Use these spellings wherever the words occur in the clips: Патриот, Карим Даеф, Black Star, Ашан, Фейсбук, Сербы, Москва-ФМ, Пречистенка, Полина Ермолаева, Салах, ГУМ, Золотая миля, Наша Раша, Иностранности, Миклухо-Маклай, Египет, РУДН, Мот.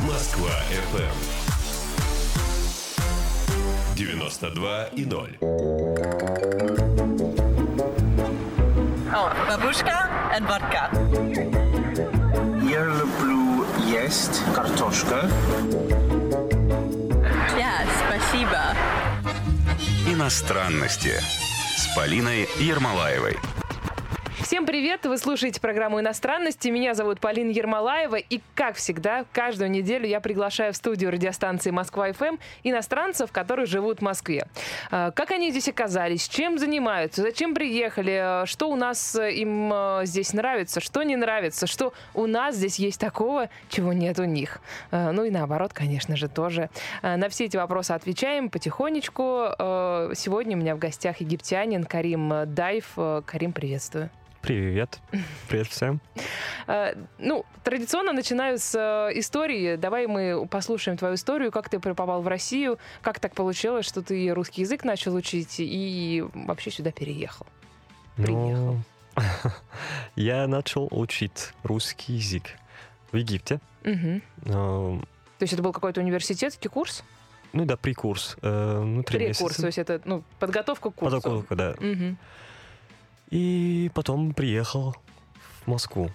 Москва-ФМ 92.0. Бабушка и водка. Я люблю есть картошка. Да, спасибо. Иностранности с Полиной Ермолаевой. Всем привет! Вы слушаете программу «Иностранности». Меня зовут Полина Ермолаева. И, как всегда, каждую неделю я приглашаю в студию радиостанции «Москва-ФМ» иностранцев, которые живут в Москве. Как они здесь оказались? Чем занимаются? Зачем приехали? Что у нас им здесь нравится? Что не нравится? Что у нас здесь есть такого, чего нет у них? Ну и наоборот, конечно же, тоже. На все эти вопросы отвечаем потихонечку. Сегодня у меня в гостях египтянин Карим Даеф. Карим, приветствую. Привет. Привет всем. Ну, традиционно начинаю с истории. Давай мы послушаем твою историю, как ты попал в Россию, как так получилось, что ты русский язык начал учить и вообще сюда переехал. Приехал. Ну, я начал учить русский язык в Египте. Угу. То есть это был какой-то университетский курс? Ну да, прикурс. Прикурс, то есть это подготовка к курсу. Подготовка, да. Угу. И потом приехал в Москву.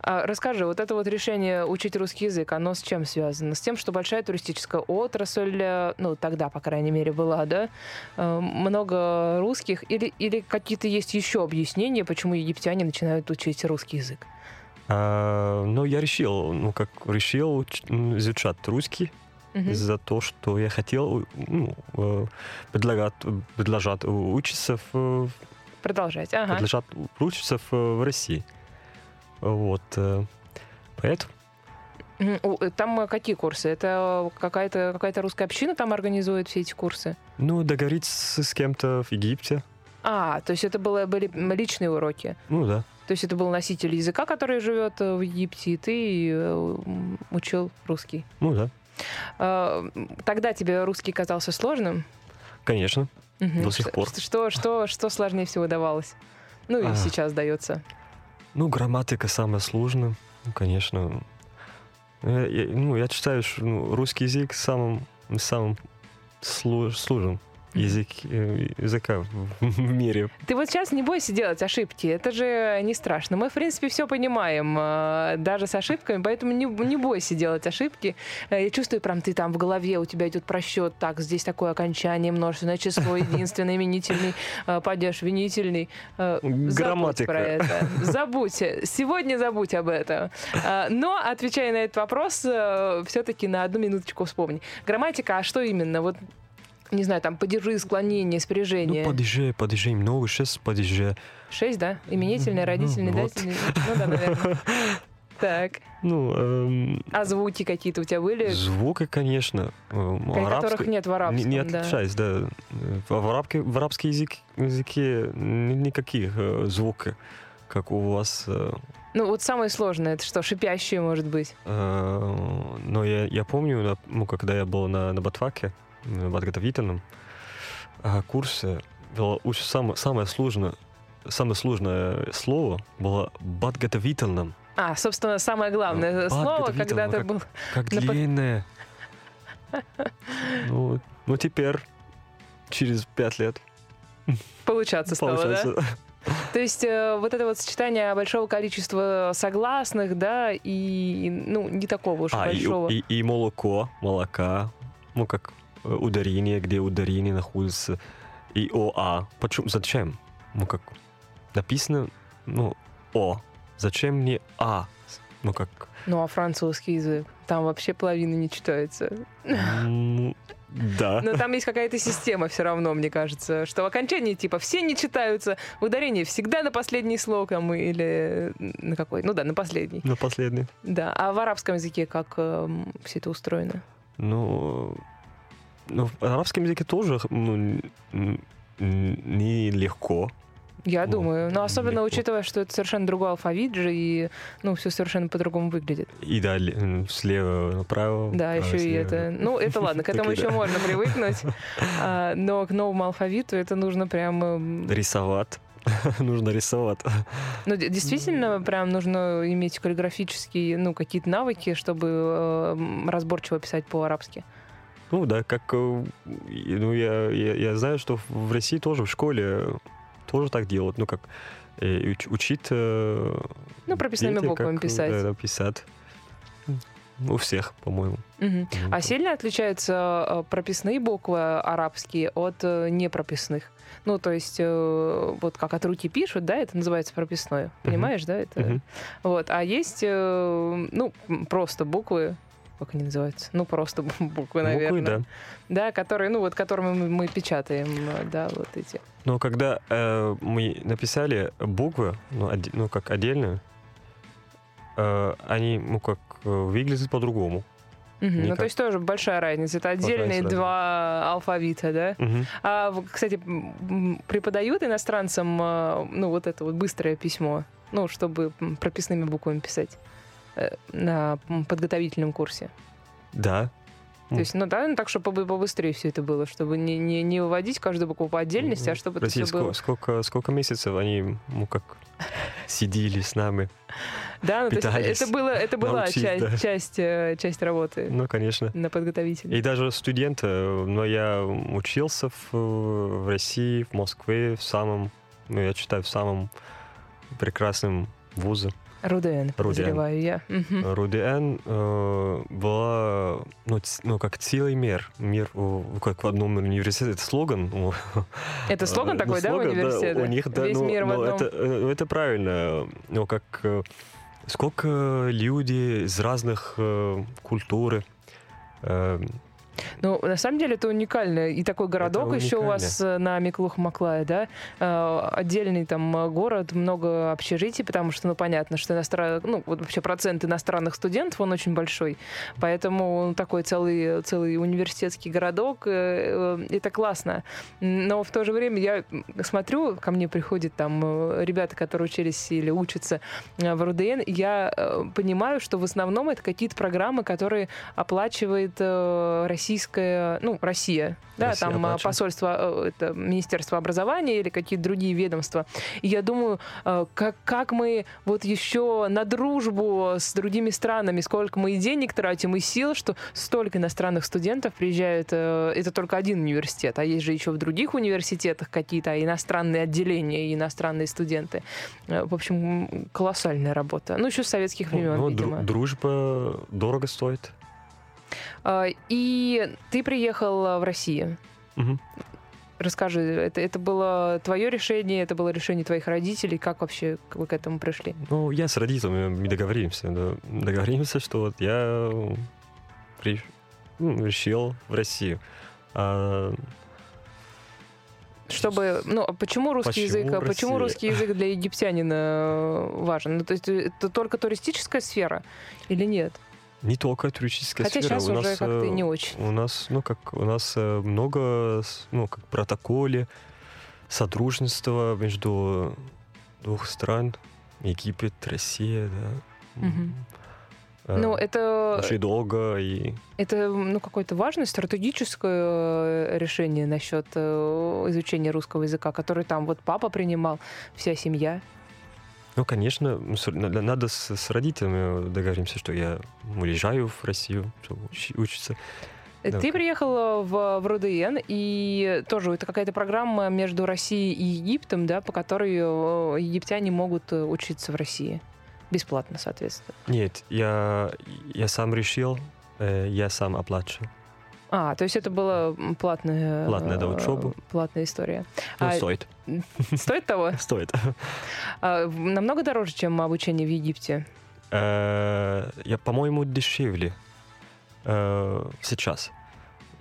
Расскажи, вот это вот решение учить русский язык, оно с чем связано? С тем, что большая туристическая отрасль, ну, тогда, по крайней мере, была, да? Много русских? Или какие-то есть еще объяснения, почему египтяне начинают учить русский язык? Я решил, изучать русский, за то, что я хотел предложить учиться в Продолжать учиться в России. Вот. Поэтому. Там какие курсы? Это какая-то русская община там организует все эти курсы? Ну, договориться с кем-то в Египте. То есть это были личные уроки? Ну, да. То есть это был носитель языка, который живет в Египте, и ты учил русский? Ну, да. Тогда тебе русский казался сложным? Конечно. Угу. До сих пор. Что сложнее всего давалось? Ну и сейчас дается. Ну, грамматика самая сложная, конечно. Я считаю, что русский язык самым сложным языка в мире. Ты вот сейчас не бойся делать ошибки, это же не страшно. Мы, в принципе, все понимаем, даже с ошибками, поэтому не бойся делать ошибки. Я чувствую, прям ты там в голове, у тебя идет просчет, так, здесь такое окончание, множественное число, единственное, именительный, падеж, винительный. Грамматика. Забудь про это. Забудь. Сегодня забудь об этом. Но, отвечая на этот вопрос, все-таки на одну минуточку вспомни. Грамматика, а что именно? Вот не знаю, там падежи, склонения, спряжения. Ну, падежей много, 6 падежей. 6, да? Именительный, родительный, дательный. Ну да, наверное. Так. А звуки какие-то у тебя были? Звуки, конечно. Которых нет в арабском. Не отличаюсь, да. В арабском языке никаких звуков, как у вас. Ну, вот самое сложное, это что, шипящие, может быть? Но я помню, когда я был на Батваке, в подготовительном курсе было очень самое сложное слово было подготовительным. Собственно, самое главное слово, когда ты был... Как длинное. Теперь, через 5 лет... Получаться стало, да? То есть вот это вот сочетание большого количества согласных, да, и, не такого уж большого. И молока, как... Ударение, где ударение находится, и ОА. Почему? Зачем? Как написано, О. Зачем мне А? Французский язык? Там вообще половина не читается. Да. Но там есть какая-то система все равно, мне кажется, что в окончании типа все не читаются, ударение всегда на последний слог, или на какой? Ну да, на последний. На последний. Да. А в арабском языке как все это устроено? Но в арабском языке тоже нелегко. Я думаю. Но особенно легко, учитывая, что это совершенно другой алфавит же, и все совершенно по-другому выглядит. И да, слева направо. Да, еще слева. И это. Это ладно, к этому еще можно привыкнуть. Но к новому алфавиту это нужно прям... Рисовать. нужно рисовать. Ну, действительно, прям нужно иметь каллиграфические, ну, какие-то навыки, чтобы разборчиво писать по-арабски. Ну, да, как... Ну, я знаю, что в России тоже в школе тоже так делают. Ну, как учить... Ну, прописными буквами писать. Да, писать. У всех, по-моему. Угу. А сильно отличаются прописные буквы арабские от непрописных? Ну, то есть, вот как от руки пишут, да, это называется прописное. Понимаешь, да? Это? Вот. А есть, ну, просто буквы, как они называются? Ну, просто буквы, наверное. Буквы, да. Да, которые, ну, вот которыми мы печатаем, да, вот эти. Но когда мы написали буквы, ну, как отдельно, они, ну, как выглядят по-другому. Никак. Ну, то есть тоже большая разница. Это отдельные два алфавита, да? А, кстати, преподают иностранцам, ну, вот это вот быстрое письмо, ну, чтобы прописными буквами писать на подготовительном курсе? Да. То есть, ну, да, ну, так, чтобы побыстрее все это было, чтобы не выводить каждую букву по отдельности, а чтобы это все было... Сколько месяцев они, ну, как... сидели с нами, да, ну, питались, то есть это была научить, часть работы. Ну, конечно. На подготовительном. И даже студент, но я учился в России, в Москве, в самом, ну, я считаю, в самом прекрасном вузе. РУДН, подозреваю я. РУДН была, ну, как целый мир, как в одном университете. Это слоган. Это слоган такой, да, университета? У них, да, весь мир в одном. Это правильно. Но как сколько людей из разных культур. Ну, на самом деле, это уникально. И такой городок еще у вас на Миклухо-Маклае, да? Отдельный там город, много общежитий, потому что, ну, понятно, что ну, вообще процент иностранных студентов, он очень большой. Поэтому такой целый университетский городок. Это классно. Но в то же время я смотрю, ко мне приходят там ребята, которые учились или учатся в РУДН, и я понимаю, что в основном это какие-то программы, которые оплачивает Россия, да, там оплачивает. Посольство, это Министерство образования или какие-то другие ведомства. И я думаю, как мы вот еще на дружбу с другими странами, сколько мы и денег тратим, и сил, что столько иностранных студентов приезжают, это только один университет, а есть же еще в других университетах какие-то иностранные отделения и иностранные студенты. В общем, колоссальная работа. Ну, еще с советских времен, видимо. Дружба дорого стоит. И ты приехал в Россию. Расскажи, это было твое решение, это было решение твоих родителей, как вообще вы к этому пришли? Ну, я с родителями договоримся, что вот я решил в Россию. Почему русский язык для египтянина важен? Ну, то есть это только туристическая сфера или нет? Не только туристическая сфера. Хотя сейчас уже как-то не очень. У нас много, ну, как протоколы, сотрудничества между двух стран, Египет, Россия, да. Ну, это очень долго и... Это, ну, какое-то важное стратегическое решение насчет изучения русского языка, который там вот папа принимал, вся семья. Ну, конечно, надо с родителями договоримся, что я уезжаю в Россию, чтобы учиться. Ты приехал в РУДН, и тоже это какая-то программа между Россией и Египтом, да, по которой египтяне могут учиться в России. Бесплатно, соответственно. Нет, я сам решил, я сам оплачу. А, то есть это была платная да, учеба. Платная история. Ну, стоит. Стоит того? Стоит. Намного дороже, чем обучение в Египте? По-моему, дешевле сейчас.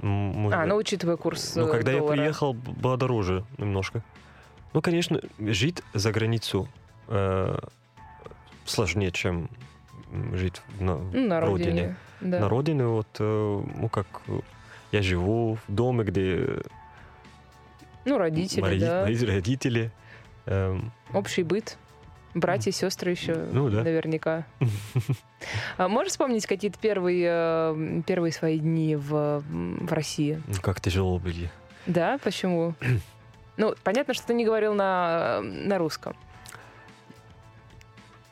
Ну, учитывая курс доллара. Ну, когда я приехал, было дороже немножко. Ну, конечно, жить за границу сложнее, чем жить на родине. Да. На родине, вот, ну, как я живу в доме, где... Ну, родители. Общий быт. Братья и сестры еще, ну, да, наверняка. Можешь вспомнить какие-то первые свои дни в России? Как тяжело были. Да? Почему? Ну, понятно, что ты не говорил на русском.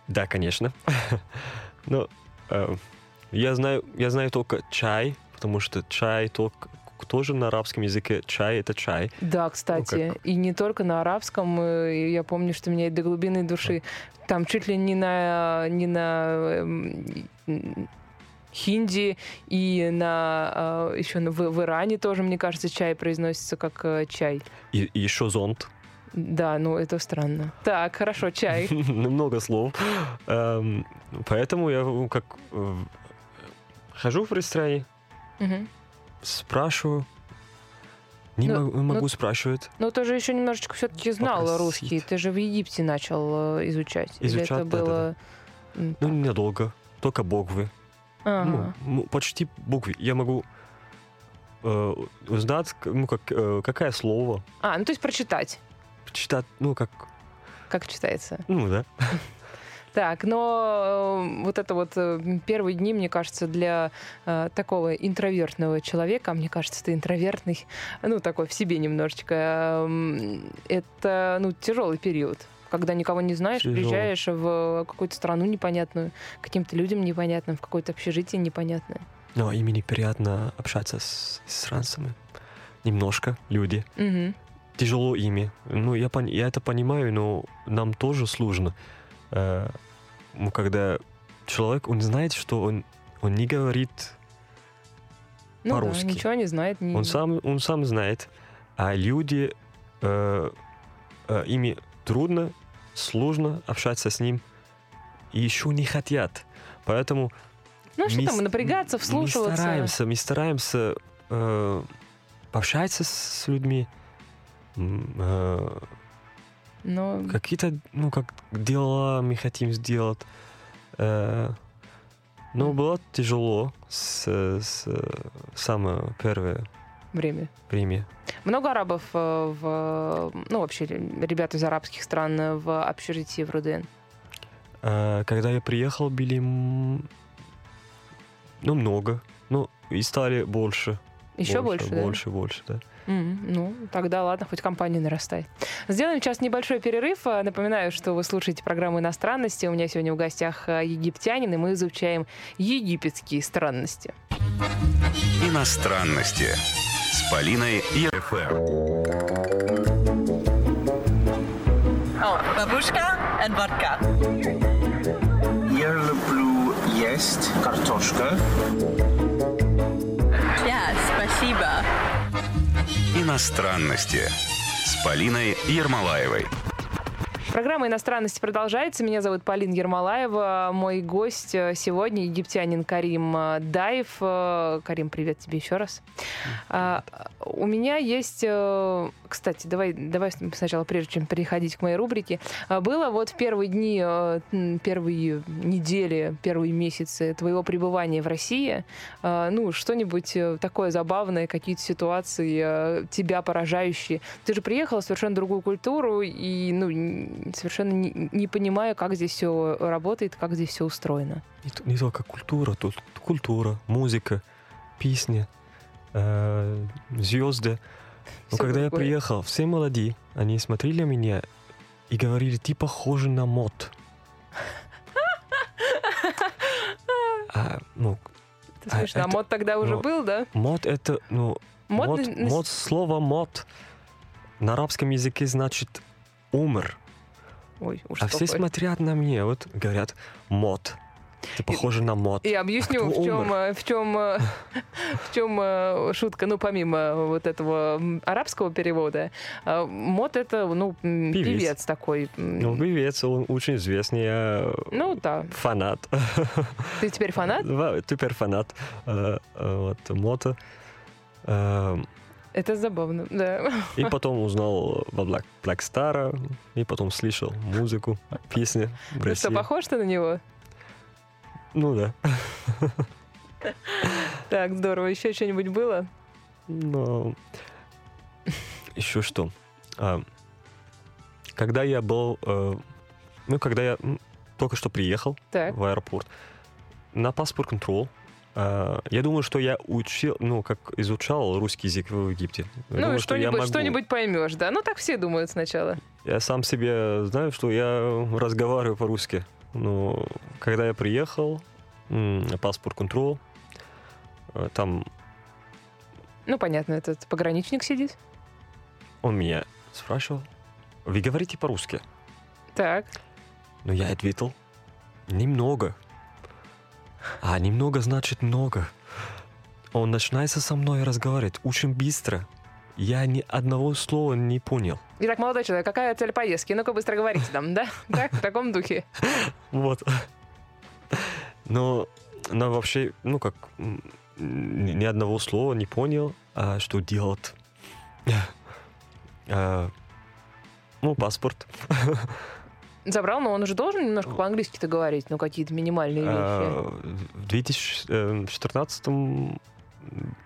Да, конечно. Но я знаю только чай, потому что чай тоже на арабском языке. Чай — это чай. Да, кстати. Ну, и не только на арабском. Я помню, что меня до глубины души. Там чуть ли не на хинди, и еще в Иране тоже, мне кажется, чай произносится как чай. И еще зонт. Да, ну это странно. Так, хорошо, чай. Много слов. Поэтому я как хожу в ресторане, спрашиваю. Не могу спрашивать. Но ты же еще немножечко все-таки знал русский. Ты же в Египте начал изучать. Изучать, было. Ну, недолго. Только буквы. Ага. Ну, почти буквы. Я могу узнать, какое слово. Ну то есть прочитать. Читать, Как читается? Ну, да. Так, но вот первые дни, мне кажется, для такого интровертного человека, мне кажется, ты интровертный, такой в себе немножечко, это, тяжелый период, когда никого не знаешь, приезжаешь в какую-то страну непонятную, каким-то людям непонятным, в какое-то общежитие непонятное. Но именно приятно общаться с иностранцами. Немножко люди. Угу. Тяжело ими. Я это понимаю, но нам тоже сложно. Когда человек, он знает, что он не говорит по-русски. Да, ничего не знает. Он сам знает. А люди, ими трудно, сложно общаться с ним. И еще не хотят. Поэтому... напрягаться, вслушиваться. Мы стараемся общаться с людьми. Но... Какие-то, дела мы хотим сделать. Но было тяжело с самое первое время. Много арабов, вообще ребят из арабских стран в общежитии в РУДН? Когда я приехал, были много. И стали больше. Еще больше, да? Больше, да. Тогда ладно, хоть компания нарастает. Сделаем сейчас небольшой перерыв. Напоминаю, что вы слушаете программу «Иностранности». У меня сегодня в гостях египтянин, и мы изучаем египетские странности. «Иностранности» с Полиной Ермолаевой. Бабушка и водка. Я люблю есть картошка. Да, спасибо. «Иностранности» с Полиной Ермолаевой. Программа «Иностранности» продолжается. Меня зовут Полина Ермолаева. Мой гость сегодня египтянин Карим Даеф. Карим, привет тебе еще раз. У меня есть... Кстати, давай сначала, прежде чем переходить к моей рубрике, было в первые дни, первые недели, первые месяцы твоего пребывания в России что-нибудь такое забавное, какие-то ситуации тебя поражающие. Ты же приехала в совершенно другую культуру и, совершенно не понимаю, как здесь все работает, как здесь все устроено. Не только культура, тут культура, музыка, песни, звезды. Но когда я приехал, все молодые, они смотрели на меня и говорили, ты похожа на Мот. Слушай, а Мот тогда уже был, да? Мот это, слово Мот на арабском языке значит умер. Ой, все смотрят на меня, говорят, Мот. Ты похожа на Мот. Я объясню, в чем шутка, помимо этого арабского перевода. Мот это, певец такой. Певец, он очень известный. Да. Фанат. Ты теперь фанат? Да, теперь фанат. Мота. Это забавно, да. И потом узнал Black Star, и потом слышал музыку, песни в России. Что, похож ты на него? Да. Так, здорово. Еще что-нибудь было? Еще что? Когда я был... когда я только что приехал в аэропорт, на паспорт-контроль Я думаю, что я изучал русский язык в Египте. Что-нибудь поймешь, да? Ну, так все думают сначала. Я сам себе знаю, что я разговариваю по-русски. Но когда я приехал, паспорт-контроль, там... Ну, понятно, этот пограничник сидит. Он меня спрашивал: вы говорите по-русски? Так. Но я ответил: немного. А немного значит много. Он начинается со мной разговаривать очень быстро. Я ни одного слова не понял. Итак, молодой человек, какая цель поездки? Ну-ка, быстро говорите нам, да? Так, в таком духе. Вот. Но вообще, ни одного слова не понял, что делать. Паспорт. Забрал, но он уже должен немножко по-английски-то говорить, какие-то минимальные вещи. В 2014-м...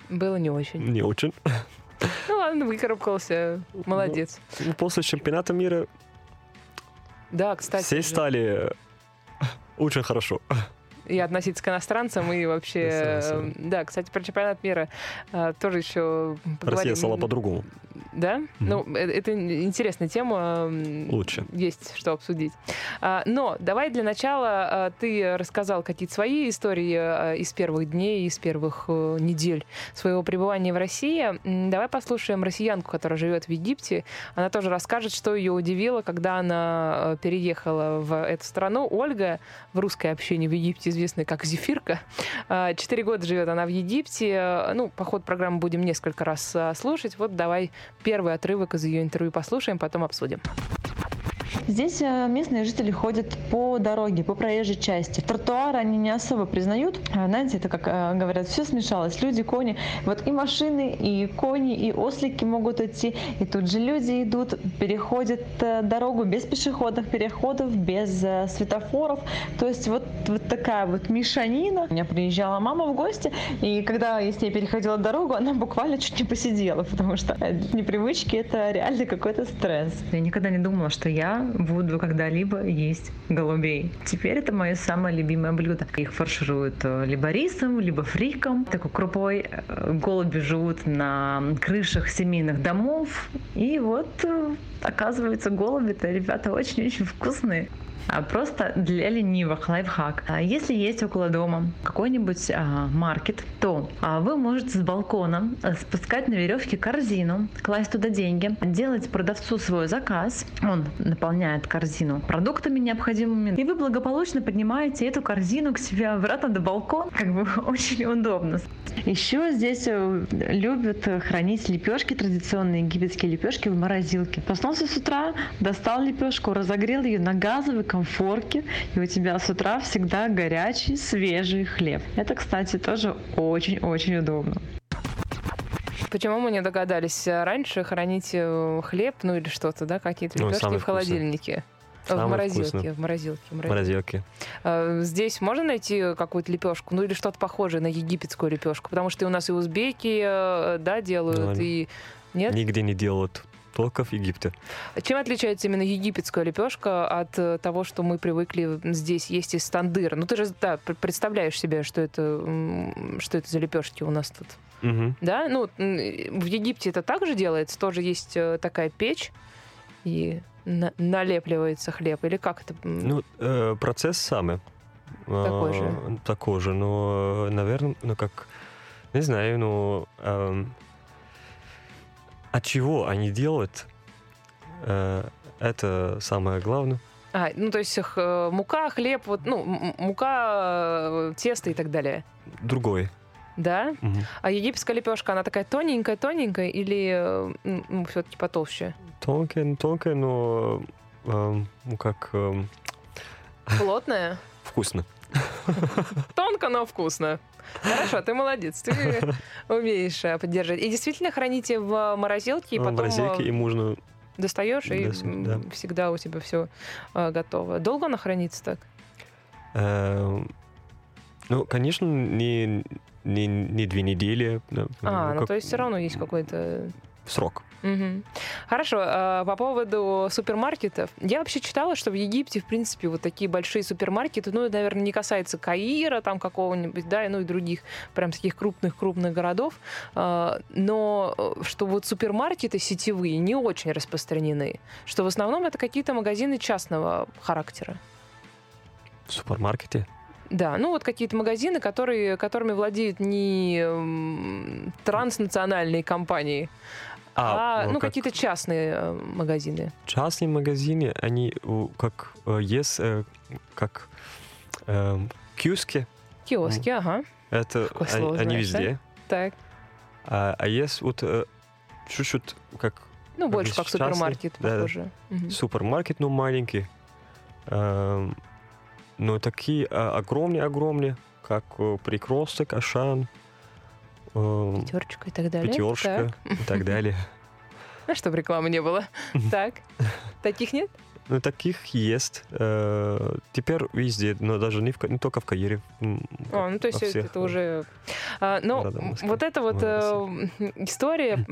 Было не очень. Не очень. Ну ладно, выкарабкался. Молодец. После чемпионата мира... Да, кстати. Все стали очень хорошо. И относиться к иностранцам, и вообще... Да, кстати, про чемпионат мира тоже еще поговорим. Россия стала по-другому. Да? Mm-hmm. Это интересная тема. Лучше. Есть что обсудить. Но давай для начала ты рассказал какие-то свои истории из первых дней, из первых недель своего пребывания в России. Давай послушаем россиянку, которая живет в Египте. Она тоже расскажет, что ее удивило, когда она переехала в эту страну. Ольга в русской общине в Египте известная как Зефирка. 4 года живет она в Египте. По ходу программы будем несколько раз слушать. Вот давай первый отрывок из ее интервью послушаем, потом обсудим. Здесь местные жители ходят по дороге, по проезжей части. Тротуар они не особо признают. Знаете, это, как говорят, все смешалось. Люди, кони. Вот и машины, и кони, и ослики могут идти. И тут же люди идут, переходят дорогу без пешеходных переходов, без светофоров. То есть вот такая вот мешанина. У меня приезжала мама в гости, и когда я с ней переходила дорогу, она буквально чуть не посидела, потому что от непривычки это реально какой-то стресс. Я никогда не думала, что я буду когда-либо есть голубей. Теперь это мое самое любимое блюдо. Их фаршируют либо рисом, либо фриком. Такой крупой. Голуби живут на крышах семейных домов. И оказывается, голуби-то, ребята, очень-очень вкусные. А просто для ленивых лайфхак. Если есть около дома какой-нибудь маркет, то вы можете с балкона спускать на веревке корзину, класть туда деньги, делать продавцу свой заказ. Он наполняет корзину продуктами необходимыми, и вы благополучно поднимаете эту корзину к себе обратно до балкона. Очень удобно. Еще здесь любят хранить лепешки, традиционные египетские лепешки в морозилке. Проснулся с утра, достал лепешку, разогрел ее на газовой комфорке, и у тебя с утра всегда горячий, свежий хлеб. Это, кстати, тоже очень-очень удобно. Почему мы не догадались раньше хранить хлеб, или что-то, да, какие-то лепешки в холодильнике? В морозилке. Здесь можно найти какую-то лепешку, или что-то похожее на египетскую лепешку? Потому что у нас и узбеки, да, делают, и нет? Нигде не делают. Только в Египте. Чем отличается именно египетская лепешка от того, что мы привыкли здесь есть из тандыра? Ты же представляешь себе, что это за лепешки у нас тут. Угу. Да? В Египте это также делается? Тоже есть такая печь, и налепливается хлеб? Или как это? Процесс самый. Такой же? Такой же, но, наверное, не знаю, от чего они делают, это самое главное. То есть их мука, хлеб, мука, тесто и так далее. Другой. Да? Угу. А египетская лепешка, она такая тоненькая-тоненькая или все-таки потолще? Тонкая, но плотная? Вкусно. Тонко, но вкусно. Хорошо, ты молодец, ты умеешь поддерживать. И действительно храните в морозилке, и потом... В морозилке, и можно... Достаешь, и всегда у тебя все готово. Долго она хранится так? Конечно, не 2 недели. То есть все равно есть какой-то... срок. Угу. Хорошо. По поводу супермаркетов. Я вообще читала, что в Египте, в принципе, вот такие большие супермаркеты, ну, наверное, не касается Каира, там какого-нибудь, да, ну, и других прям таких крупных городов, но что вот супермаркеты сетевые не очень распространены, что в основном это какие-то магазины частного характера. В супермаркете? Да, ну вот какие-то магазины, которыми владеют не транснациональные компании, ну, какие-то частные магазины. Частные магазины, они как есть, как киоски. Киоски, ага. Это они везде. Так. А есть вот чуть-чуть как... Ну, больше как супермаркет, похоже. Супермаркет, но маленький. Но такие огромные-огромные, как Прикросток, Ашан. Пятерочка и так далее. Пятерочка и так далее. А чтобы рекламы не было. Так. Таких нет? Ну, таких есть. Теперь везде, но даже не только в Каире. Ну, то есть это уже... Ну, вот эта вот история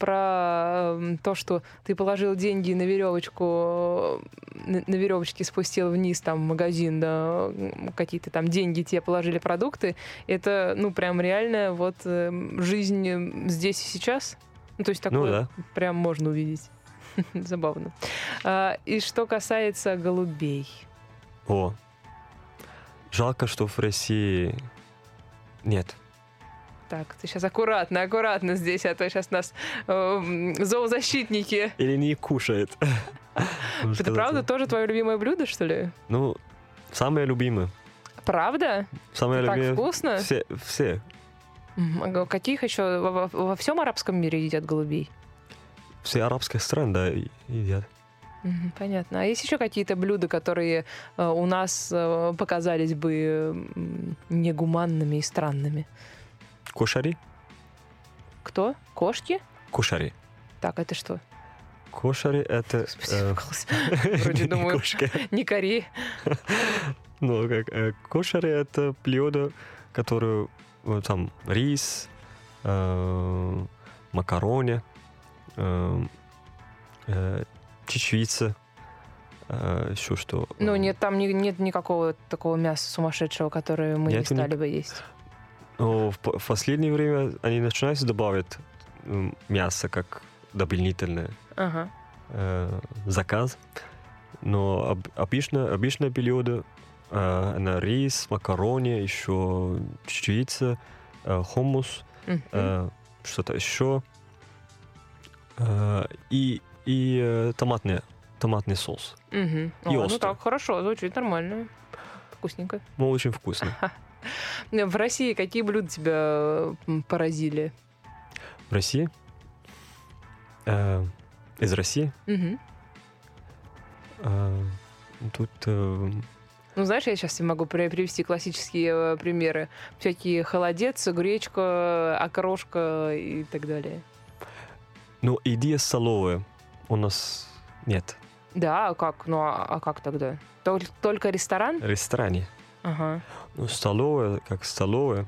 про то, что ты положил деньги на веревочку, на веревочке спустил вниз там в магазин, да, какие-то там деньги тебе положили, продукты, это, ну, прям реально вот жизнь здесь и сейчас. Ну, то есть такое, ну, да, прям можно увидеть. Забавно. И что касается голубей. О, жалко, что в России нет. Так, ты сейчас аккуратно здесь, а то сейчас нас зоозащитники... Или не кушает. Это правда тоже твое любимое блюдо, что ли? Ну, самое любимое. Правда? Самое любимое. Так вкусно? Все. Каких еще? Во всем арабском мире едят голубей? Все арабские страны, да, едят. Понятно. А есть еще какие-то блюда, которые у нас показались бы негуманными и странными? Кошари. Кто? Кошки? Кошари. Так, это что? Кошари — это... Вроде думаю, не кори. Ну, как кошари — это блюдо, которое там рис, макароны, чечевица, еще что. Ну, нет, там нет никакого такого мяса сумасшедшего, которое мы не стали бы есть. Но в последнее время они начинают добавить мясо как дополнительный заказ. Но обычное блюдо, на рис, макароны, еще чечевица, хумус, что-то еще. И томатный соус. И острый. Ну так, хорошо, звучит нормально. Вкусненько. Ну, очень вкусно. В России какие блюда тебя поразили? В России? Из России? Тут... Ну, знаешь, я сейчас могу привести классические примеры. Всякие холодец, гречка, окрошка и так далее. Но идея столовая у нас нет. Да, а как? Ну, а как тогда? Только ресторан? Ресторане. Ага. Ну, столовая, как столовая,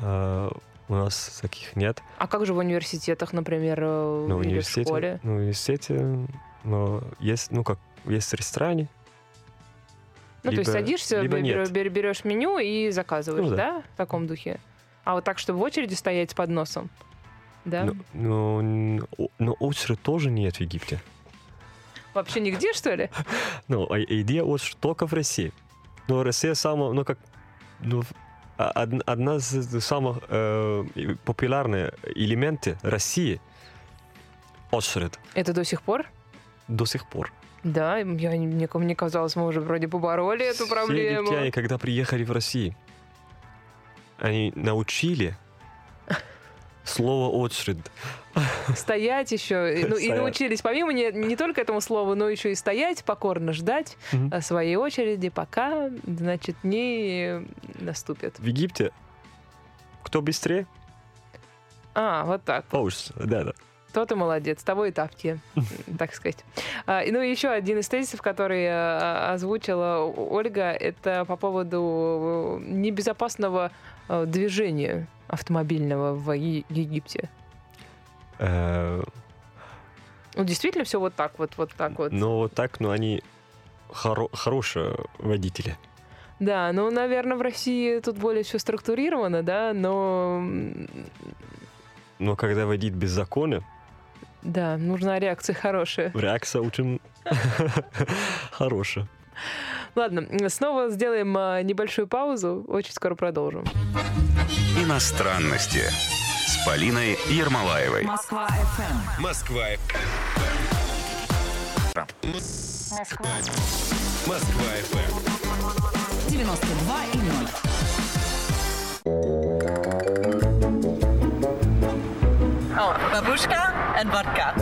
у нас таких нет. А как же в университетах, например, или в школе? Ну, в университете есть, есть ресторане. Ну, либо, то есть садишься, берешь меню и заказываешь, да? В таком духе. А вот так, чтобы в очереди стоять с подносом? Да? Но очередь тоже нет в Египте. Вообще нигде, что ли? Ну, идея очередь только в России. Но Россия самая, одна из самых популярных элементов России – очередь. Это до сих пор? До сих пор. Да, никому не казалось, мы уже вроде побороли эту проблему. Все египтяне, когда приехали в Россию, они научили слово «очередь». Стоять еще. Ну, и научились, помимо не только этому слову, но еще и стоять, покорно ждать своей очереди, пока, значит, не наступит. В Египте кто быстрее? А, вот так. Получится, да. То ты молодец, того и тапки, так сказать. Ну, и еще один из тезисов, который озвучила Ольга, это по поводу небезопасного движения автомобильного в Египте. Ну, действительно все вот так вот, вот так вот. Ну, вот так, но они хорошие водители. Да, ну, наверное, в России тут более все структурировано, да, но... Но когда водить без закона... Да, нужна реакция хорошая. Реакция очень хорошая. Ладно, снова сделаем небольшую паузу, очень скоро продолжим. Иностранности с Полиной Ермолаевой. Москва-ФМ. Москва-ФМ. 92,0. Бабушка и водка.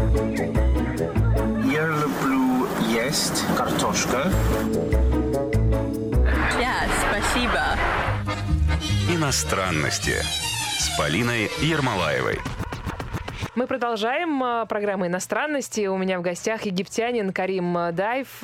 Я люблю есть картошка. Да, спасибо. Иностранности с Полиной Ермолаевой. Мы продолжаем программу «Иностранности». У меня в гостях египтянин Карим Даеф.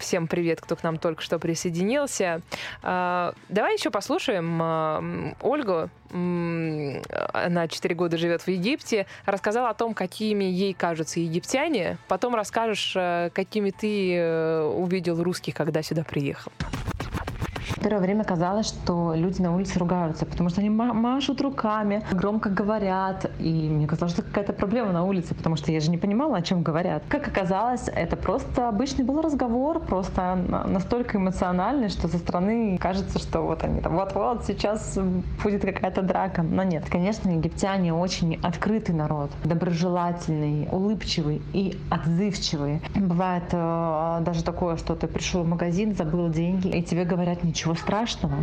Всем привет, кто к нам только что присоединился. Давай еще послушаем Ольгу. Она 4 года живет в Египте. Рассказала о том, какими ей кажутся египтяне. Потом расскажешь, какими ты увидел русских, когда сюда приехал. Первое время казалось, что люди на улице ругаются, потому что они машут руками, громко говорят. И мне казалось, что какая-то проблема на улице, потому что я же не понимала, о чем говорят. Как оказалось, это просто обычный был разговор, просто настолько эмоциональный, что со стороны кажется, что вот они там вот-вот сейчас будет какая-то драка. Но нет, конечно, египтяне очень открытый народ, доброжелательный, улыбчивый и отзывчивый. Бывает даже такое, что ты пришел в магазин, забыл деньги, и тебе говорят: ничего страшного,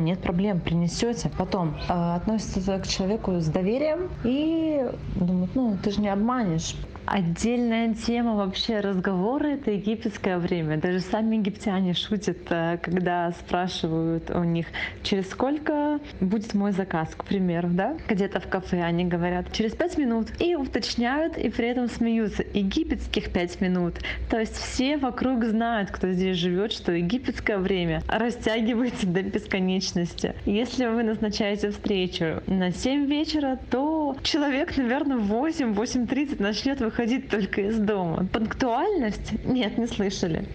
нет проблем, принесете. Потом относятся к человеку с доверием и думают: ну, ты же не обманешь. Отдельная тема вообще разговора — это египетское время. Даже сами египтяне шутят, когда спрашивают у них, через сколько будет мой заказ, к примеру, да? Где-то в кафе они говорят: через 5 минут. И уточняют, и при этом смеются. Египетских 5 минут. То есть все вокруг знают, кто здесь живет, что египетское время растягивается до бесконечности. Если вы назначаете встречу на 7 вечера, то человек, наверное, в 8-8:30 начнет выходить только из дома. Пунктуальность? Нет, не слышали.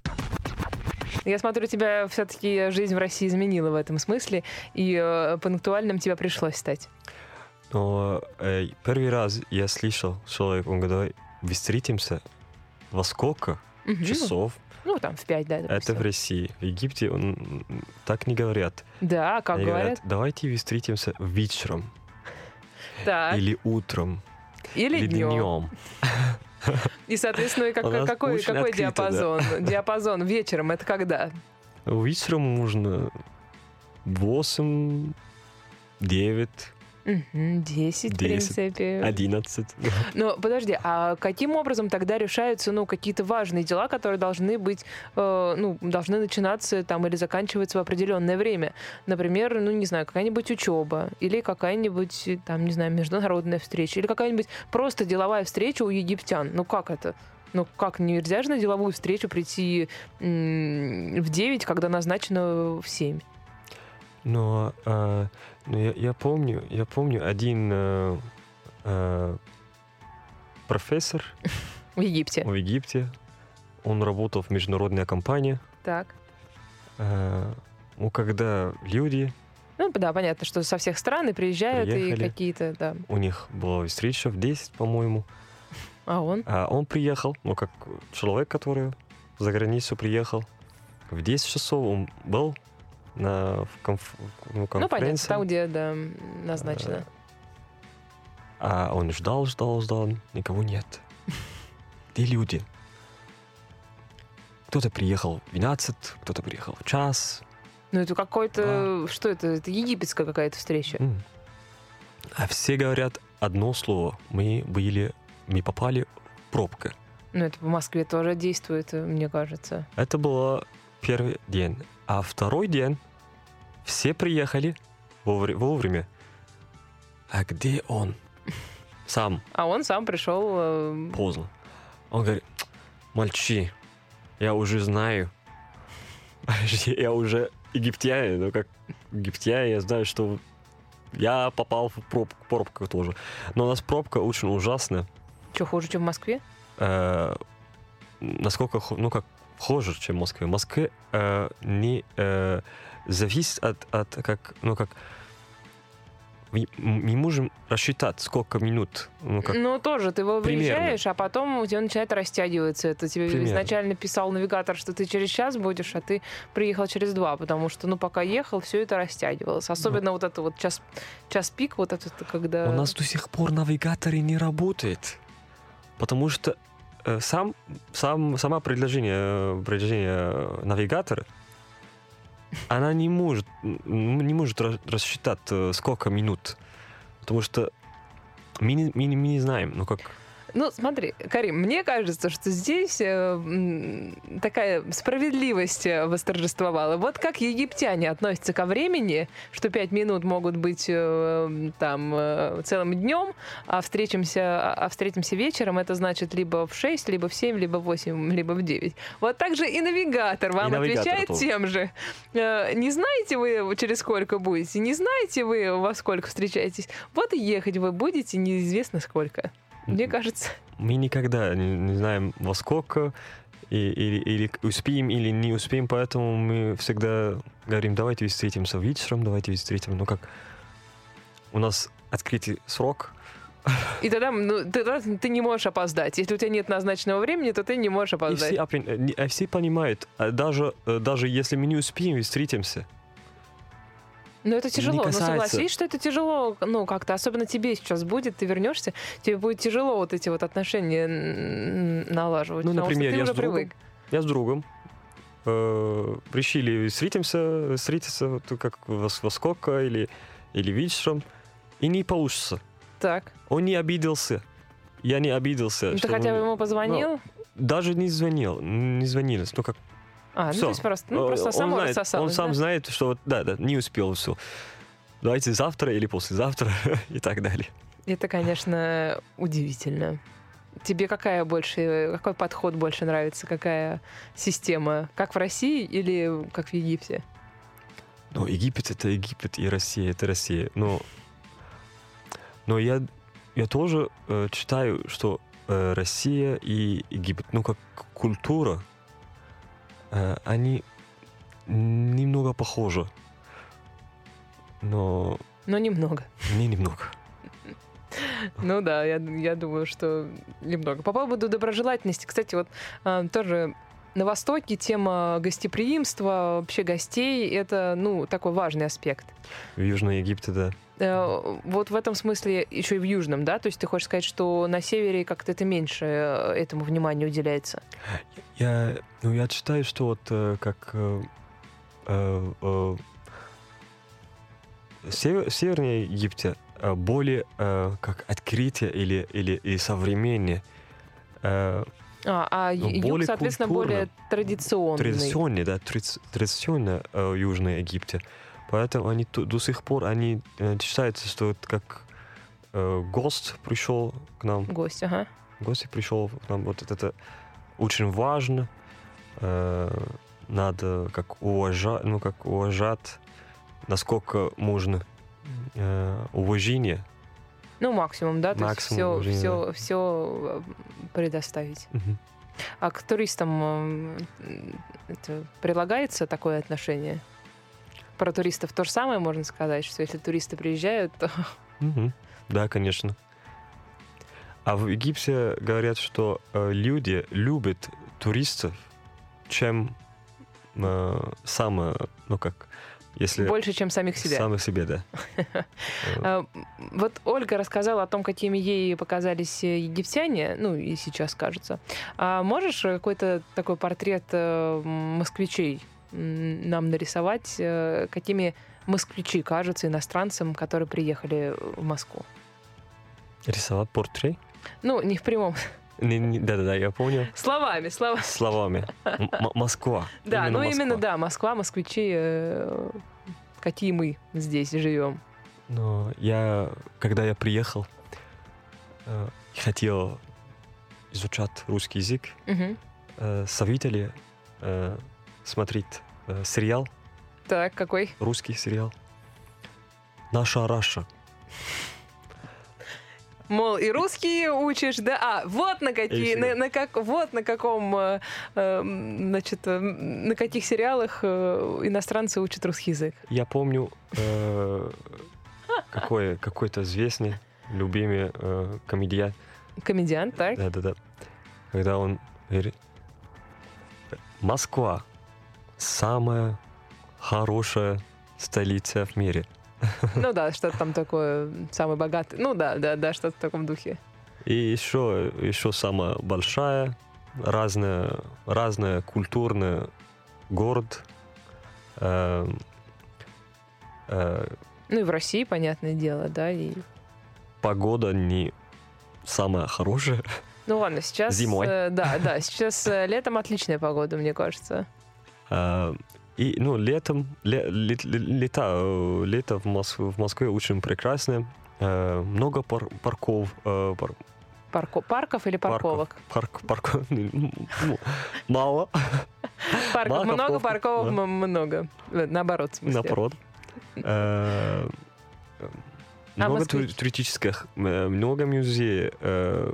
Я смотрю, тебя все-таки жизнь в России изменила в этом смысле, и пунктуальным тебе пришлось стать. Но первый раз я слышал, человек, он говорит: встретимся во сколько часов? Ну, там, в 5, да. Допустим. Это в России. В Египте он так не говорят. Да, как говорят? Давайте встретимся вечером. Так. Или утром. Или днем. И, соответственно, какой диапазон? Да. Диапазон вечером — это когда? Вечером можно 8, 9... 10, в принципе. 11. Но подожди, а каким образом тогда решаются, ну, какие-то важные дела, которые должны быть, должны начинаться там или заканчиваться в определенное время? Например, ну, не знаю, какая-нибудь учеба, или какая-нибудь, там, не знаю, международная встреча, или какая-нибудь просто деловая встреча у египтян. Ну, как это? Ну, как, нельзя же на деловую встречу прийти в 9, когда назначено в 7? Но я помню один профессор в Египте, он работал в международной компании. Так. Когда люди... Ну да, понятно, что со всех стран и приехали, и какие-то... Да. У них была встреча в 10, по-моему. А он? А он приехал, как человек, который за границу приехал. В 10 часов он был... На конференции. Ну, понятно, студия, да, назначена. А он ждал, никого нет. Где люди? Кто-то приехал в 12, кто-то приехал в час. Ну, это какой-то... Да. Что это? Это египетская какая-то встреча. А все говорят одно слово. Мы попали в пробку. Ну, это в Москве тоже действует, мне кажется. Это был первый день. А второй день все приехали вовремя. А где он? Сам. А он сам пришел... Поздно. Он говорит: мальчи, я уже знаю. Я уже египтянин, я знаю, что Я попал в пробку тоже. Но у нас пробка очень ужасная. Что, хуже, чем в Москве? Насколько, ну как, хуже, чем в Москве. В Москве не зависит от как, ну как... Мы не можем рассчитать, сколько минут. Ну, как... ну тоже, ты его выезжаешь, а потом у тебя начинает растягиваться. Это тебе примерно изначально писал навигатор, что ты через час будешь, а ты приехал через два, потому что, ну, пока ехал, все это растягивалось. Особенно вот это вот час пик, вот это когда... У нас до сих пор навигаторы не работают, потому что само предложение навигатора, она не может рассчитать, сколько минут, потому что мы не знаем, ну как... Ну, смотри, Карим, мне кажется, что здесь такая справедливость восторжествовала. Вот как египтяне относятся ко времени, что 5 минут могут быть целым днем, а встретимся вечером, это значит либо в 6, либо в 7, либо в 8, либо в 9. Вот так же и навигатор вам отвечает тем же. Не знаете вы, через сколько будете? Не знаете вы, во сколько встречаетесь? Вот и ехать вы будете неизвестно сколько. Мне кажется. Мы никогда не знаем, во сколько, или успеем, или не успеем, поэтому мы всегда говорим, давайте встретимся вечером, Ну как, у нас открытый срок. И тогда ты не можешь опоздать. Если у тебя нет назначенного времени, то ты не можешь опоздать. И все понимают, даже если мы не успеем, встретимся. Но это тяжело, но согласись, что это тяжело, ну, как-то, особенно тебе сейчас будет, ты вернешься, тебе будет тяжело вот эти вот отношения налаживать. Ну, например, я с другом решили встретиться как во сколько или вечером, и не получится. Так. Он не обиделся, я не обиделся. Ну, ты хотя бы ему позвонил? Даже не звонили, ну, как... то есть просто сам рассосалось. Он сам знает, что не успел, все. Давайте завтра или послезавтра и так далее. Это, конечно, удивительно. Тебе какой подход больше нравится, какая система? Как в России или как в Египте? Ну, Египет — это Египет, и Россия — это Россия. Но я тоже читаю, что Россия и Египет, ну, как культура, они немного похожи, но... Но немного. Не немного. Ну да, я думаю, что немного. По поводу доброжелательности, кстати, вот тоже на Востоке тема гостеприимства, вообще гостей, это, ну, такой важный аспект. В Южном Египте, да. Вот в этом смысле еще и в Южном, да? То есть ты хочешь сказать, что на Севере как-то это меньше этому внимания уделяется? Я считаю, что вот как Северный Египет более как открытие или современнее. Юг, соответственно, более традиционный. Традиционно Южный Египет. Поэтому они до сих пор считается, что это как гость пришел к нам. Гость, ага. Гость пришел к нам. Вот это очень важно. Надо как уважать, насколько можно уважение. Ну, максимум, да? Максимум, то есть все предоставить. Угу. А к туристам это прилагается такое отношение? Про туристов то же самое можно сказать, что если туристы приезжают, то... Да, конечно. А в Египте говорят, что люди любят туристов, чем больше, чем самих себя. Самих себе, да. Вот Ольга рассказала о том, какими ей показались египтяне, ну и сейчас, кажется. А можешь какой-то такой портрет москвичей нам нарисовать, какими москвичи кажутся иностранцам, которые приехали в Москву? Рисовать портрет? Ну, не в прямом. Да-да-да, я понял. Словами. Москва. Да, именно именно, да, Москва, москвичи, какие мы здесь живем. Но когда я приехал, хотел изучать русский язык, советовали смотреть сериал. Так, какой? Русский сериал. Наша Раша. Мол, и русские учишь, да? А, вот на какие, на каких сериалах иностранцы учат русский язык? Я помню какой-то известный, любимый комедиан. Комедиан, так? Да. Когда он говорит: Москва самая хорошая столица в мире. Ну да, что-то там такое, самый богатый. Ну да, что-то в таком духе. И еще самая большая, разная культурная город. Ну и в России, понятное дело, да. И... Погода не самая хорошая. Ну ладно, сейчас... Зимой. Да, сейчас летом отличная погода, мне кажется. И, ну, лето в Москве очень прекрасное. Много парков. Парков или парковок? Парков. Мало. Парков много, парковок много. Наоборот, в смысле. Наоборот. Много туристических, много музеев. То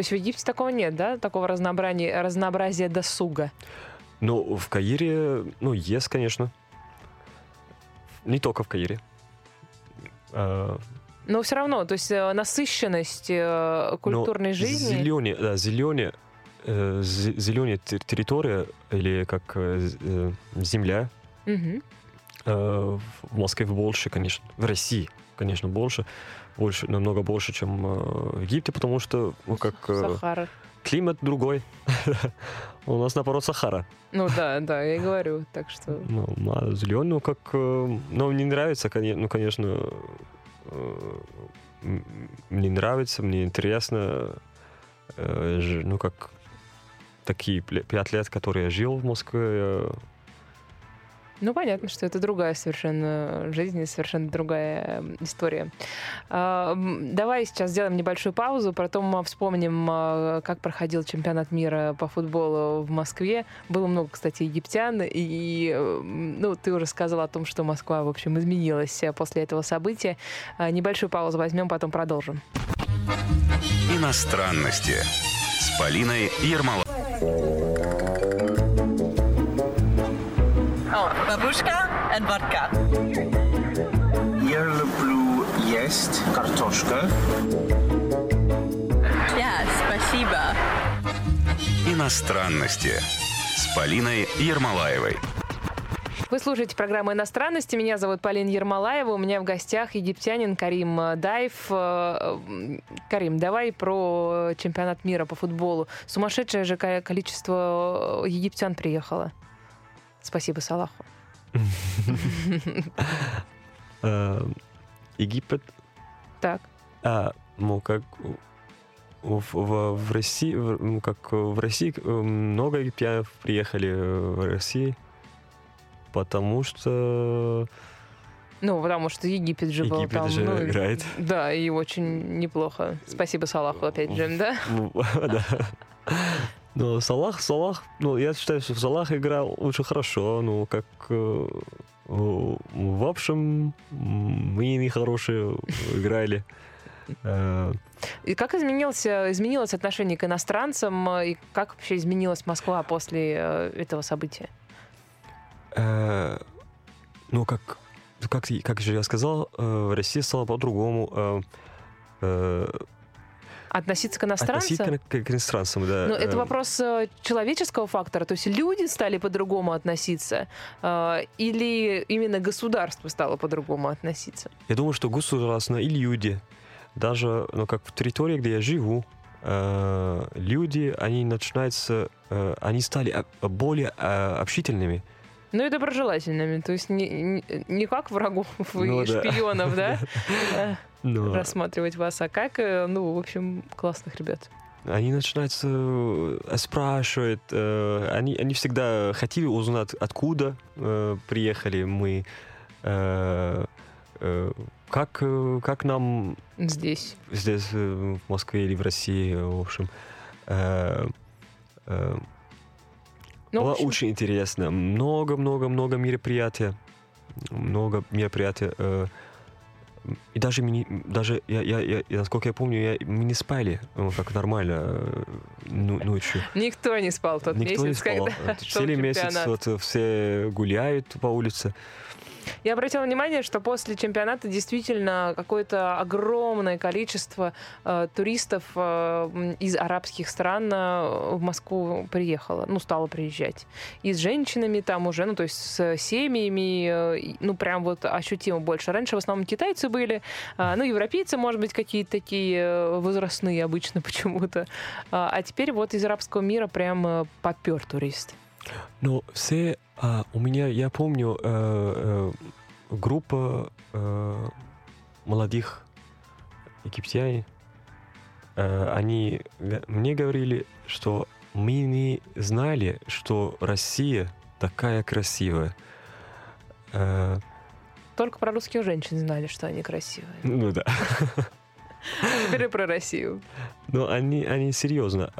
есть в Египте такого нет, да? Такого разнообразия досуга? Ну, в Каире, есть, конечно. Не только в Каире. Но все равно, то есть насыщенность культурной жизни... Зеленая территория, или как земля, в Москве больше, конечно. В России, конечно, больше, намного больше, чем в Египте, потому что, Сахара. Климат другой. У нас, наоборот, Сахара. Ну да, я и говорю, так что... Ну, зелен, мне нравится, конечно... Мне нравится, мне интересно... Такие 5 лет, которые я жил в Москве... Ну, понятно, что это другая совершенно жизнь и совершенно другая история. Давай сейчас сделаем небольшую паузу, потом вспомним, как проходил чемпионат мира по футболу в Москве. Было много, кстати, египтян, и ты уже сказала о том, что Москва, в общем, изменилась после этого события. Небольшую паузу возьмем, потом продолжим. Иностранности с Полиной Ермолаевой. Бабушка и водка. Я люблю есть картошка. Да, спасибо. Иностранности с Полиной Ермолаевой. Вы слушаете программу «Иностранности». Меня зовут Полина Ермолаева. У меня в гостях египтянин Карим Даеф. Карим, давай про чемпионат мира по футболу. Сумасшедшее же количество египтян приехало. Спасибо Салаху. Египет. Так. В России много египтянов приехали в Россию, потому что Египет же был там. Египет же играет. Да, и очень неплохо. Спасибо Салаху, опять же, да? Да. Но Салах, я считаю, что Салах играл очень хорошо, в общем, мы нехорошие играли. И как изменилось отношение к иностранцам, и как вообще изменилась Москва после этого события? Как же я сказал, Россия стала по-другому... Относиться к иностранцам? Относиться к иностранцам, да. Но это вопрос человеческого фактора. То есть люди стали по-другому относиться? Или именно государство стало по-другому относиться? Я думаю, что государство и люди. Даже, в территории, где я живу, люди, они стали более общительными. Ну и доброжелательными. То есть не как врагов и шпионов, да? Рассматривать вас, а как, классных ребят. Они начинают спрашивать, они всегда хотели узнать, откуда приехали мы, как нам здесь в Москве или в России, в общем. Было очень интересно, много мероприятий И даже, насколько я помню, мы не спали как нормально ночью. Никто не спал тот месяц, когда целый месяц все гуляют по улице. Я обратила внимание, что после чемпионата действительно какое-то огромное количество туристов из арабских стран в Москву приехало, ну, стало приезжать. И с женщинами там уже, ну, то есть с семьями, ну, прям вот ощутимо больше. Раньше в основном китайцы были, ну, европейцы, может быть, какие-то такие возрастные обычно почему-то. А теперь вот из арабского мира прям попёр турист. Но все... у меня, я помню, группа молодых египтян, они мне говорили, что мы не знали, что Россия такая красивая. Только про русских женщин знали, что они красивые. Ну да. А теперь и про Россию. Но они серьезно.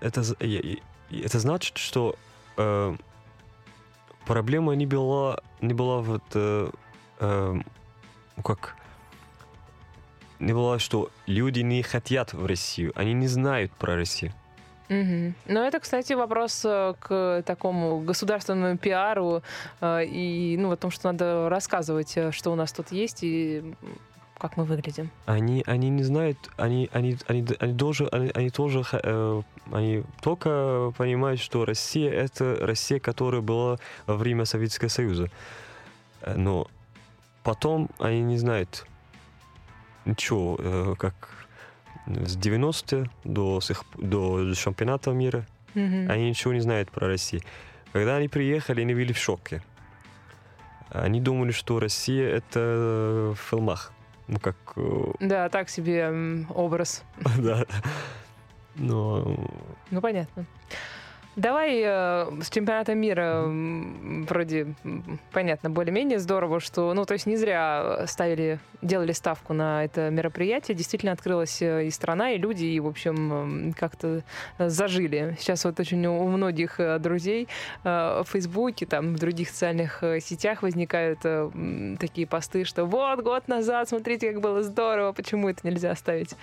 Это значит, что... Проблема не была вот как не была, что люди не хотят в Россию, они не знают про Россию. Mm-hmm. Но это, кстати, вопрос к такому государственному пиару и, ну, о том, что надо рассказывать, что у нас тут есть и как мы выглядим. Они не знают, они только понимают, что Россия — это Россия, которая была во время Советского Союза. Но потом они не знают ничего, как с 90-х до чемпионата мира. Mm-hmm. Они ничего не знают про Россию. Когда они приехали, они были в шоке. Они думали, что Россия — это в фильмах. Ну, как... Да, так себе образ. Да. Ну, понятно. Давай с чемпионата мира вроде понятно, более-менее здорово, что, ну, то есть не зря делали ставку на это мероприятие, действительно открылась и страна, и люди, и, в общем, как-то зажили. Сейчас вот очень у многих друзей в Фейсбуке, там, в других социальных сетях возникают такие посты, что вот, год назад, смотрите, как было здорово, почему это нельзя оставить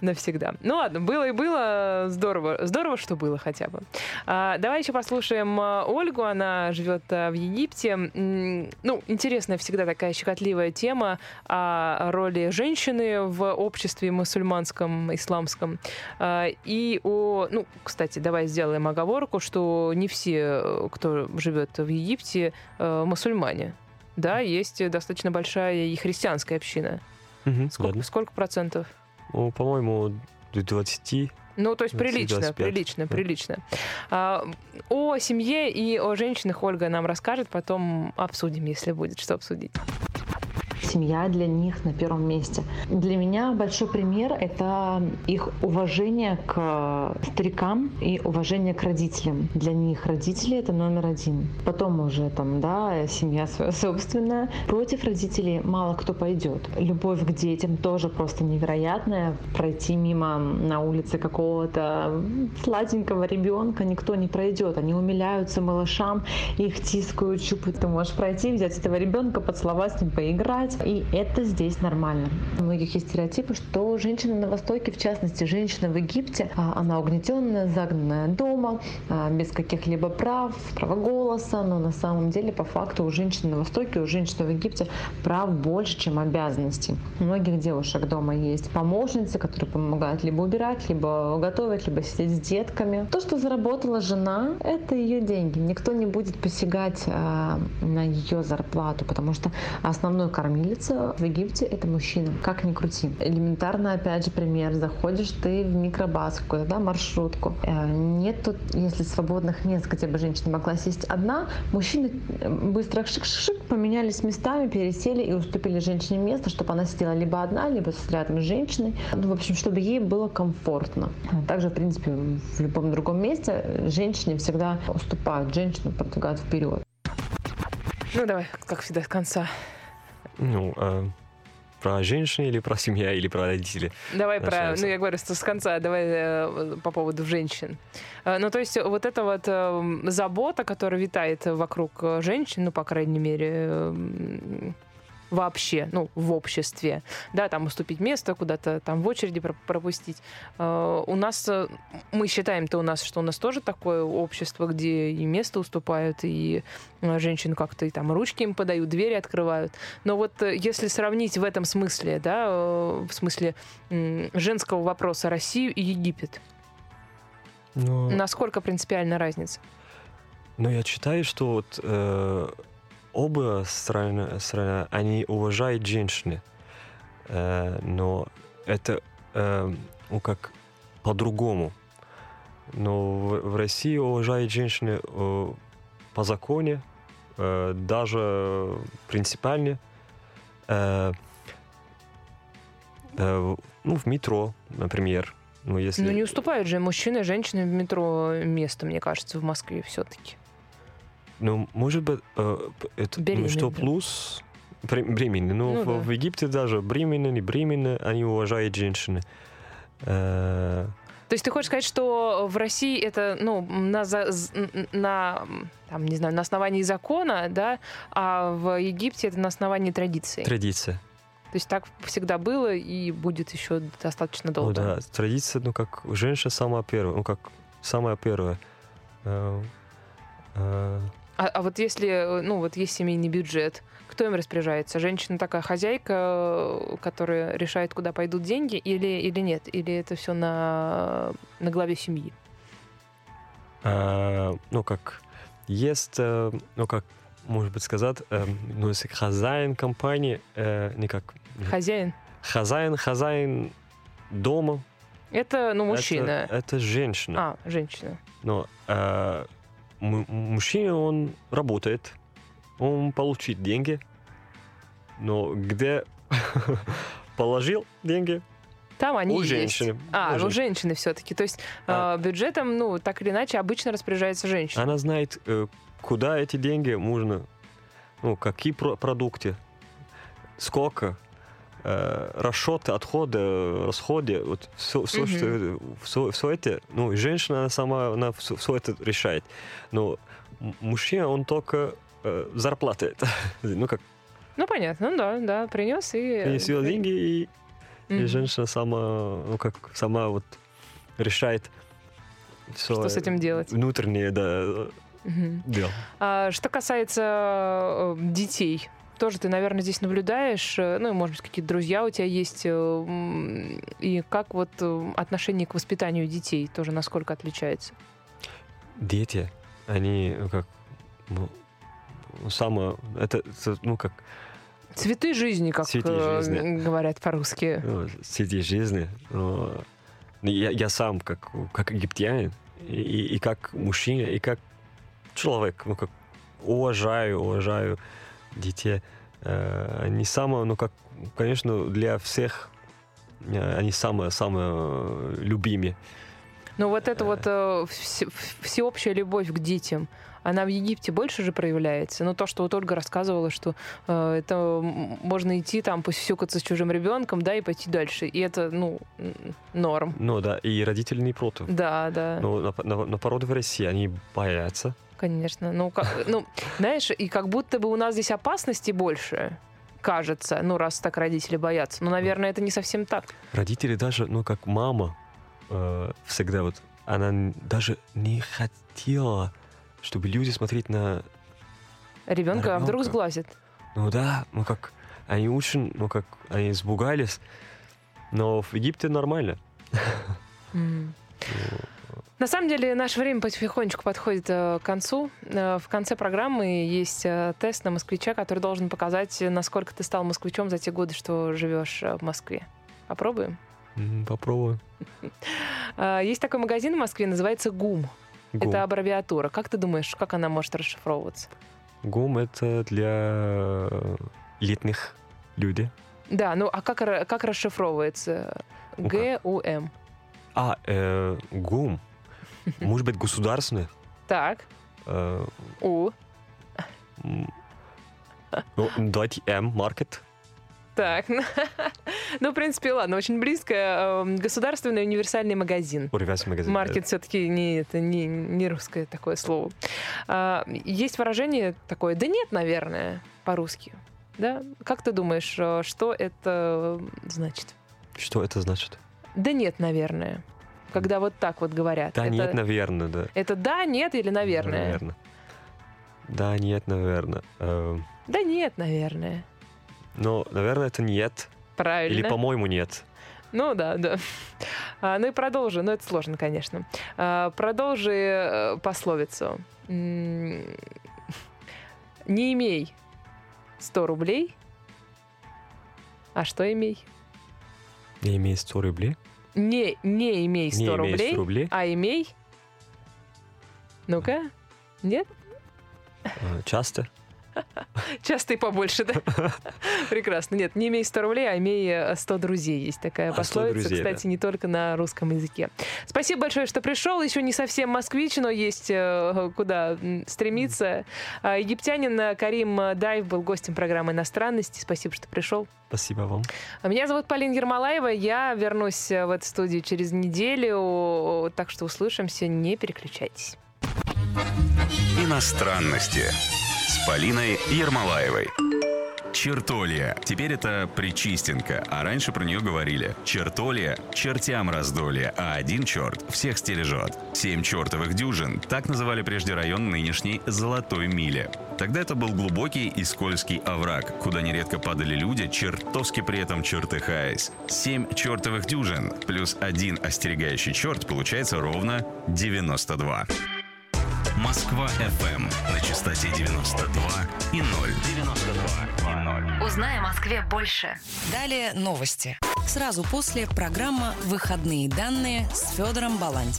навсегда. Ну, ладно, было и было, здорово, здорово, что было хотя бы. Давай еще послушаем Ольгу, она живет в Египте. Ну, интересная всегда такая щекотливая тема о роли женщины в обществе мусульманском, исламском. И о... Ну, кстати, давай сделаем оговорку, что не все, кто живет в Египте, мусульмане. Да, есть достаточно большая и христианская община. Угу, сколько процентов? Ну, по-моему, 20%. Ну, то есть 20, прилично. О семье и о женщинах Ольга нам расскажет, потом обсудим, если будет что обсудить. Семья для них на первом месте. Для меня большой пример – это их уважение к старикам и уважение к родителям. Для них родители – это номер один. Потом уже там, да, семья своя собственная. Против родителей мало кто пойдет. Любовь к детям тоже просто невероятная. Пройти мимо на улице какого-то сладенького ребенка никто не пройдет. Они умиляются малышам, их тискают, щупают. Ты можешь пройти, взять этого ребенка, поцеловать, с ним поиграть. И это здесь нормально. У многих есть стереотипы, что женщина на Востоке, в частности, женщина в Египте, она угнетенная, загнанная дома, без каких-либо прав, права голоса. Но на самом деле, по факту, у женщины на Востоке, у женщины в Египте прав больше, чем обязанностей. У многих девушек дома есть помощницы, которые помогают либо убирать, либо готовить, либо сидеть с детками. То, что заработала жена, это ее деньги. Никто не будет посягать на ее зарплату, потому что основной кормильник в Египте это мужчина, как ни крути. Элементарно, опять же, пример. Заходишь ты в микробас, да, маршрутку. Нет тут, если свободных мест, где бы женщина могла сесть одна, мужчины быстро шик-шик-шик поменялись местами, пересели и уступили женщине место, чтобы она сидела либо одна, либо рядом с женщиной. Ну, в общем, чтобы ей было комфортно. Также, в принципе, в любом другом месте женщине всегда уступают, женщину продвигают вперед. Ну, давай, как всегда, с конца. Ну, про женщин или про семья, или про родителей? Давай начинается. Ну, я говорю с конца, давай по поводу женщин. Ну, то есть вот эта вот забота, которая витает вокруг женщин, ну, по крайней мере, вообще, ну, в обществе, да, там уступить место куда-то, там в очереди пропустить. У нас, мы считаем-то у нас, что у нас тоже такое общество, где и место уступают, и женщин как-то и там ручки им подают, двери открывают. Но вот если сравнить в этом смысле, да, в смысле женского вопроса Россию и Египет, но... насколько принципиальна разница? Но я считаю, что вот, оба страны, они уважают женщины, но это ну, как по-другому. Но в России уважают женщины по закону, даже принципиально. Ну, в метро, например. Ну, если... ну не уступают же мужчины и женщины в метро место, мне кажется, в Москве все-таки. Ну, может быть, это, беременный, ну, что плюс бременный. Ну, да. В Египте даже бременные, не бременные, они уважают женщины. То есть ты хочешь сказать, что в России это, ну, на, там, не знаю, на основании закона, да, а в Египте это на основании традиции? Традиция. То есть так всегда было и будет еще достаточно долго? Ну, да, традиция, ну, как женщина самая первая, ну, как самая первая. А вот если, ну, вот есть семейный бюджет, кто им распоряжается? Женщина такая хозяйка, которая решает, куда пойдут деньги, или нет? Или это все на главе семьи? Ну, как есть, ну, как, может быть, сказать, ну, если хозяин компании, не как... Хозяин? Хозяин дома. Это, ну, мужчина. Это женщина. А, женщина. Но... мужчина, он работает, он получит деньги, но где положил деньги, там они у женщины. Есть. У женщины все-таки. То есть бюджетом, ну, так или иначе, обычно распоряжается женщина. Она знает, куда эти деньги можно, ну, какие продукты, сколько, расчеты, отходы, расходы, вот все, все это, ну, женщина она сама, она все это решает. Но мужчина, он только зарплату, ну, как... Ну, понятно, да, принес и... Принес ее деньги, и женщина сама, ну, как, сама вот решает все. Что с этим делать? Внутреннее, да, дело. А что касается детей... Тоже ты, наверное, здесь наблюдаешь, ну, может быть, какие-то друзья у тебя есть, и как вот отношение к воспитанию детей тоже насколько отличается? Дети, они, ну, как, ну, самое, это, ну, как... Цветы жизни, как говорят по-русски. Ну, цветы жизни. Но я сам, как египтянин, и как мужчина, и как человек, ну, как уважаю детей, они самые, ну, как, конечно, для всех они самые любимые. Ну, вот эта вот всеобщая любовь к детям, она в Египте больше же проявляется? Ну, то, что вот Ольга рассказывала, что это можно идти там, посюсюкаться с чужим ребенком, да, и пойти дальше. И это, ну, норм. Ну, да, и родители не против. Да. Ну, на породу в России они боятся. Конечно. Ну, знаешь, и как будто бы у нас здесь опасности больше, кажется, ну, раз так родители боятся. Но, наверное, это не совсем так. Родители даже, ну, как мама всегда вот, она даже не хотела, чтобы люди смотреть на ребенка, а вдруг сглазит. Ну да, ну как, они очень, ну как, они испугались, но в Египте нормально. На самом деле, наше время потихонечку подходит к концу. В конце программы есть тест на москвича, который должен показать, насколько ты стал москвичом за те годы, что живешь в Москве. Попробуем? Попробуем. Есть такой магазин в Москве, называется ГУМ. Это аббревиатура. Как ты думаешь, как она может расшифровываться? ГУМ — это для элитных людей. Да, ну а как расшифровывается? ГУМ. ГУМ. Может быть, государственный? Так. У. Ну, давайте М-маркет. Так. Ну, в принципе, ладно, очень близко. Государственный универсальный магазин. Универсальный магазин. Маркет все-таки не русское такое слово. Есть выражение такое, да нет, наверное, по-русски. Да? Как ты думаешь, что это значит? Что это значит? Да нет, наверное. Когда вот так вот говорят. Да, это, нет, наверное, да. Это да, нет или наверное? Наверное. Да, нет, наверное. Да нет, наверное. Ну, наверное, это нет. Правильно. Или, по-моему, нет. Ну да, да. Ну и продолжи. Ну, это сложно, конечно. Продолжи пословицу. Не имей 100 рублей, а что имей? Не имей 100 рублей? Не имей 100 рублей, а имей... Ну-ка, нет? Часто. Часто и побольше, да? Прекрасно. Нет, не имей 100 рублей, а имей 100 друзей. Есть такая пословица, кстати, не только на русском языке. Спасибо большое, что пришел. Еще не совсем москвич, но есть куда стремиться. Египтянин Карим Даеф был гостем программы «Иностранности». Спасибо, что пришел. Спасибо вам. Меня зовут Полина Ермолаева. Я вернусь в эту студию через неделю. Так что услышимся. Не переключайтесь. «Иностранности» с Полиной Ермолаевой. Чертолье. Теперь это Пречистенка, а раньше про нее говорили. Чертолье чертям раздолье, а один черт всех стережет. 7 чертовых дюжин, так называли прежде район нынешней Золотой мили. Тогда это был глубокий и скользкий овраг, куда нередко падали люди, чертовски при этом чертыхаясь. 7 чертовых дюжин плюс 1 остерегающий черт получается ровно 92. Москва-ФМ на частоте 92,0. Узнай о Москве больше. Далее новости. Сразу после программа «Выходные данные» с Федором Баландиным.